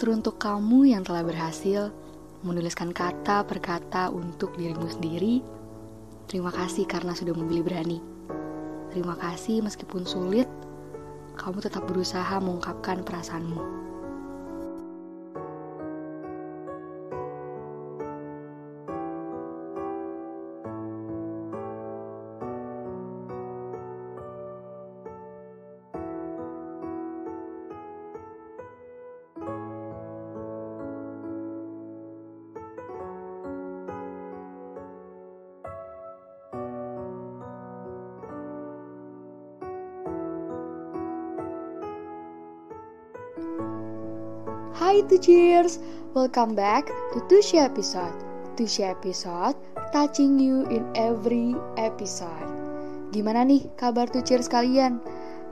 Teruntuk kamu yang telah berhasil menuliskan kata per kata untuk dirimu sendiri, terima kasih karena sudah memilih berani. Terima kasih meskipun sulit, kamu tetap berusaha mengungkapkan perasaanmu. Hai Tuchers, welcome back to Tuchie episode, touching you in every episode. Gimana nih kabar Tuchers kalian?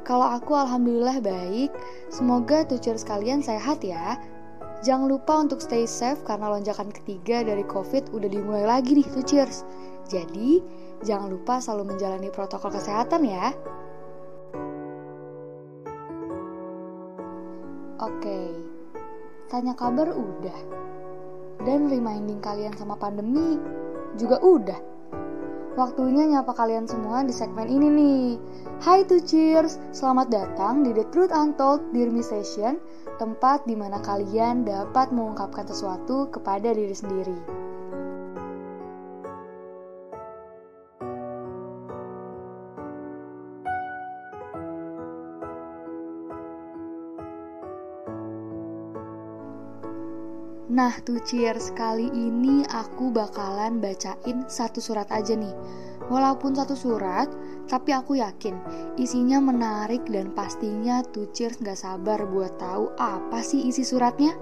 Kalau aku alhamdulillah baik, semoga Tuchers kalian sehat ya. Jangan lupa untuk stay safe karena lonjakan ketiga dari COVID udah dimulai lagi nih Tuchers. Jadi, jangan lupa selalu menjalani protokol kesehatan ya. Oke. Tanya kabar udah, dan reminding kalian sama pandemi juga udah. Waktunya nyapa kalian semua di segmen ini nih. Hai Tuchers, selamat datang di The Truth Untold Dear Me Session, tempat dimana kalian dapat mengungkapkan sesuatu kepada diri sendiri. Nah Tuchers, kali ini aku bakalan bacain satu surat aja nih. Walaupun satu surat, tapi aku yakin isinya menarik dan pastinya Tuchers gak sabar buat tahu apa sih isi suratnya.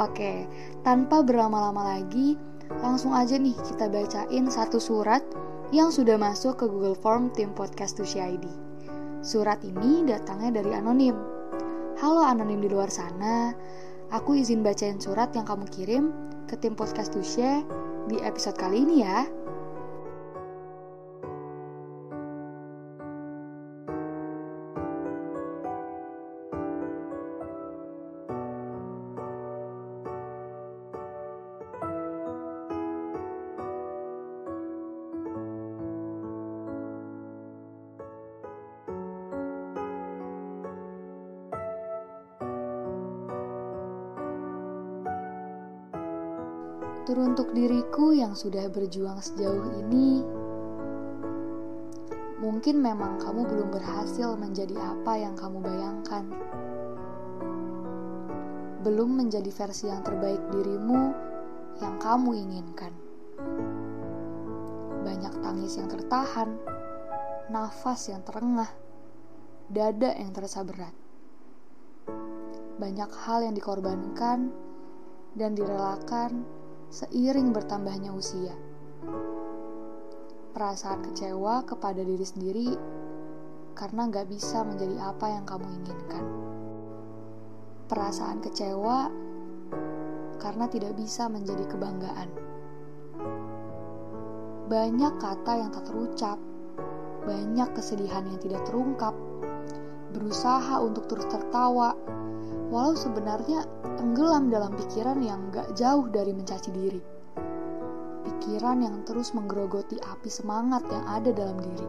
Oke, tanpa berlama-lama lagi, langsung aja nih kita bacain satu surat yang sudah masuk ke Google Form tim podcast Tuchie ID. Surat ini datangnya dari anonim. Halo anonim di luar sana, aku izin bacain surat yang kamu kirim ke tim podcast Tuchie di episode kali ini ya. Teruntuk diriku yang sudah berjuang sejauh ini, mungkin memang kamu belum berhasil menjadi apa yang kamu bayangkan. Belum menjadi versi yang terbaik dirimu yang kamu inginkan. Banyak tangis yang tertahan, nafas yang terengah, dada yang terasa berat. Banyak hal yang dikorbankan dan direlakan seiring bertambahnya usia. Perasaan kecewa kepada diri sendiri karena gak bisa menjadi apa yang kamu inginkan. Perasaan kecewa karena tidak bisa menjadi kebanggaan. Banyak kata yang tak terucap, banyak kesedihan yang tidak terungkap. Berusaha untuk terus tertawa walau sebenarnya tenggelam dalam pikiran yang gak jauh dari mencaci diri. Pikiran yang terus menggerogoti api semangat yang ada dalam diri.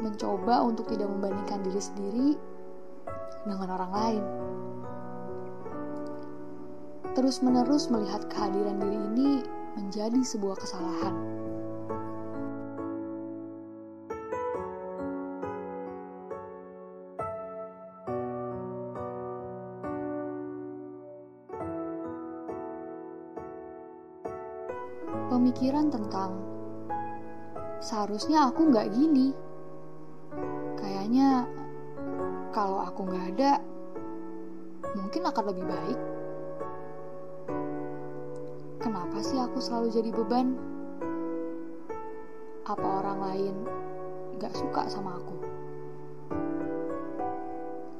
Mencoba untuk tidak membandingkan diri sendiri dengan orang lain. Terus-menerus melihat kehadiran diri ini menjadi sebuah kesalahan. Pemikiran tentang seharusnya aku gak gini, kayaknya kalau aku gak ada mungkin akan lebih baik. Kenapa sih aku selalu jadi beban? Apa orang lain gak suka sama aku?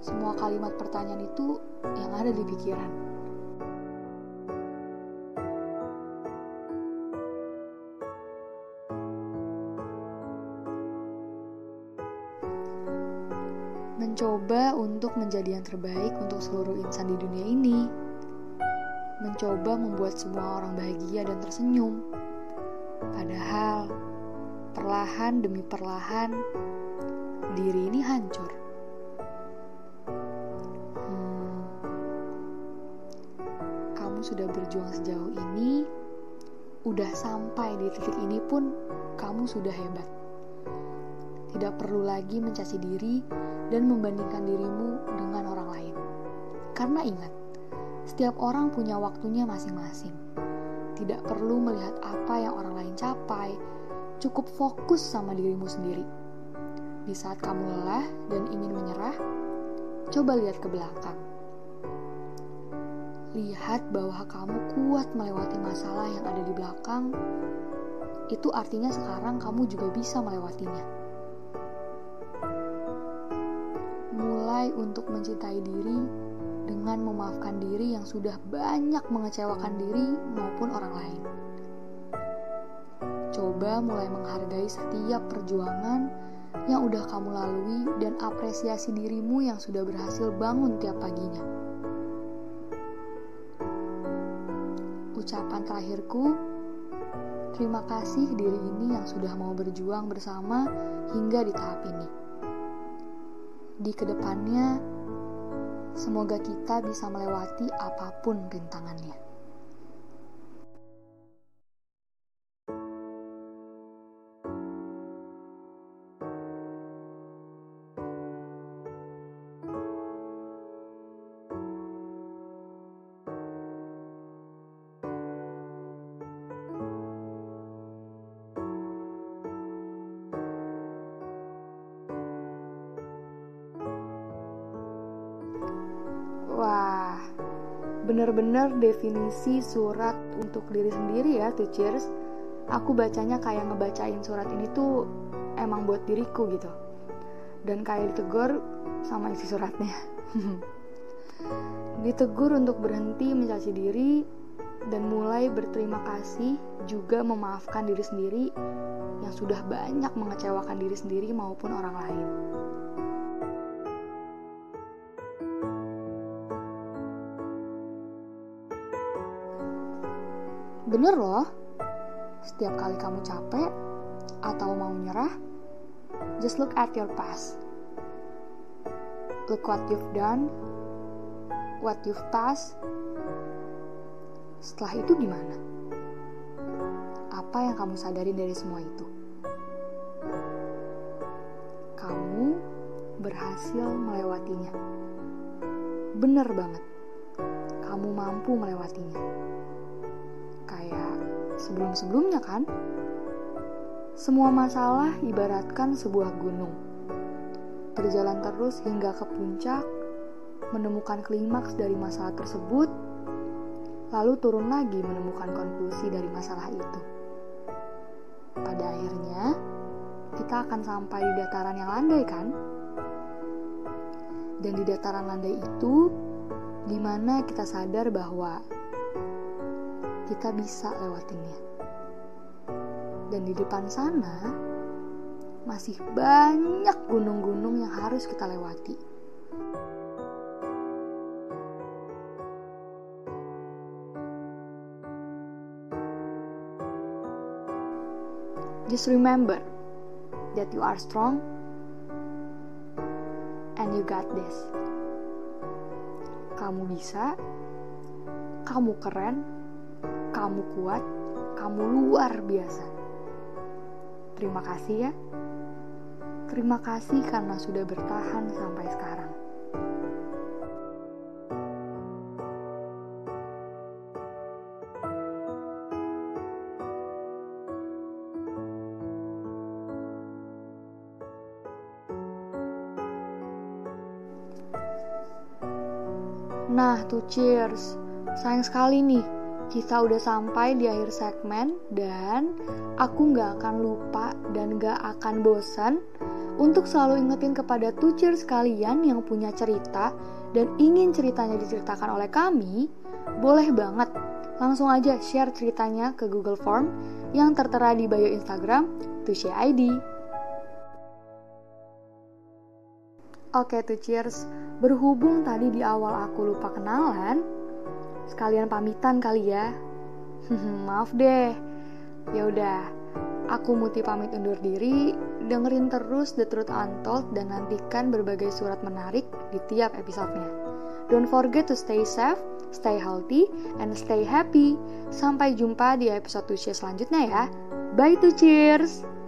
Semua kalimat pertanyaan itu yang ada di pikiran. mencoba untuk menjadi yang terbaik untuk seluruh insan di dunia ini, mencoba membuat semua orang bahagia dan tersenyum. Padahal, perlahan demi perlahan, diri ini hancur. Kamu sudah berjuang sejauh ini, udah sampai di titik ini pun, kamu sudah hebat. Tidak perlu lagi mencaci diri dan membandingkan dirimu dengan orang lain. Karena ingat, setiap orang punya waktunya masing-masing. Tidak perlu melihat apa yang orang lain capai, cukup fokus sama dirimu sendiri. Di saat kamu lelah dan ingin menyerah, coba lihat ke belakang. Lihat bahwa kamu kuat melewati masalah yang ada di belakang, itu artinya sekarang kamu juga bisa melewatinya. Mulai untuk mencintai diri dengan memaafkan diri yang sudah banyak mengecewakan diri maupun orang lain. Coba mulai menghargai setiap perjuangan yang udah kamu lalui dan apresiasi dirimu yang sudah berhasil bangun tiap paginya. Ucapan terakhirku, terima kasih diri ini yang sudah mau berjuang bersama hingga di tahap ini. Di kedepannya, semoga kita bisa melewati apapun rintangannya. Wah, bener-bener definisi surat untuk diri sendiri ya, Tuchers. Aku bacanya kayak ngebacain surat ini tuh emang buat diriku gitu. Dan kayak ditegur sama isi suratnya. Ditegur untuk berhenti mencaci diri dan mulai berterima kasih, juga memaafkan diri sendiri yang sudah banyak mengecewakan diri sendiri maupun orang lain. Bener loh, setiap kali kamu capek atau mau nyerah, just look at your past. Look what you've done, what you've passed. Setelah itu gimana? Apa yang kamu sadari dari semua itu? Kamu berhasil melewatinya. Bener banget, kamu mampu melewatinya. Kayak sebelum-sebelumnya kan? Semua masalah ibaratkan sebuah gunung. Berjalan terus hingga ke puncak, menemukan klimaks dari masalah tersebut, lalu turun lagi menemukan konklusi dari masalah itu. Pada akhirnya, kita akan sampai di dataran yang landai kan? Dan di dataran landai itu, di mana kita sadar bahwa kita bisa lewatinnya. Dan di depan sana masih banyak gunung-gunung yang harus kita lewati. Just remember that you are strong and you got this. Kamu bisa, kamu keren, kamu kuat, kamu luar biasa. Terima kasih ya. Terima kasih karena sudah bertahan sampai sekarang. Nah, tuh cheers. Sayang sekali nih, kita udah sampai di akhir segmen dan aku gak akan lupa dan gak akan bosan untuk selalu ingetin kepada Tuchers kalian yang punya cerita dan ingin ceritanya diceritakan oleh kami, boleh banget langsung aja share ceritanya ke Google Form yang tertera di bio Instagram Tuchie ID. Oke Tuchers, berhubung tadi di awal aku lupa kenalan, sekalian pamitan kali ya. Maaf deh. Ya udah, aku Muti pamit undur diri. Dengerin terus The Truth Untold dan nantikan berbagai surat menarik di tiap episodenya. Don't forget to stay safe, stay healthy, and stay happy. Sampai jumpa di episode Tuchers selanjutnya ya. Bye Tuchers.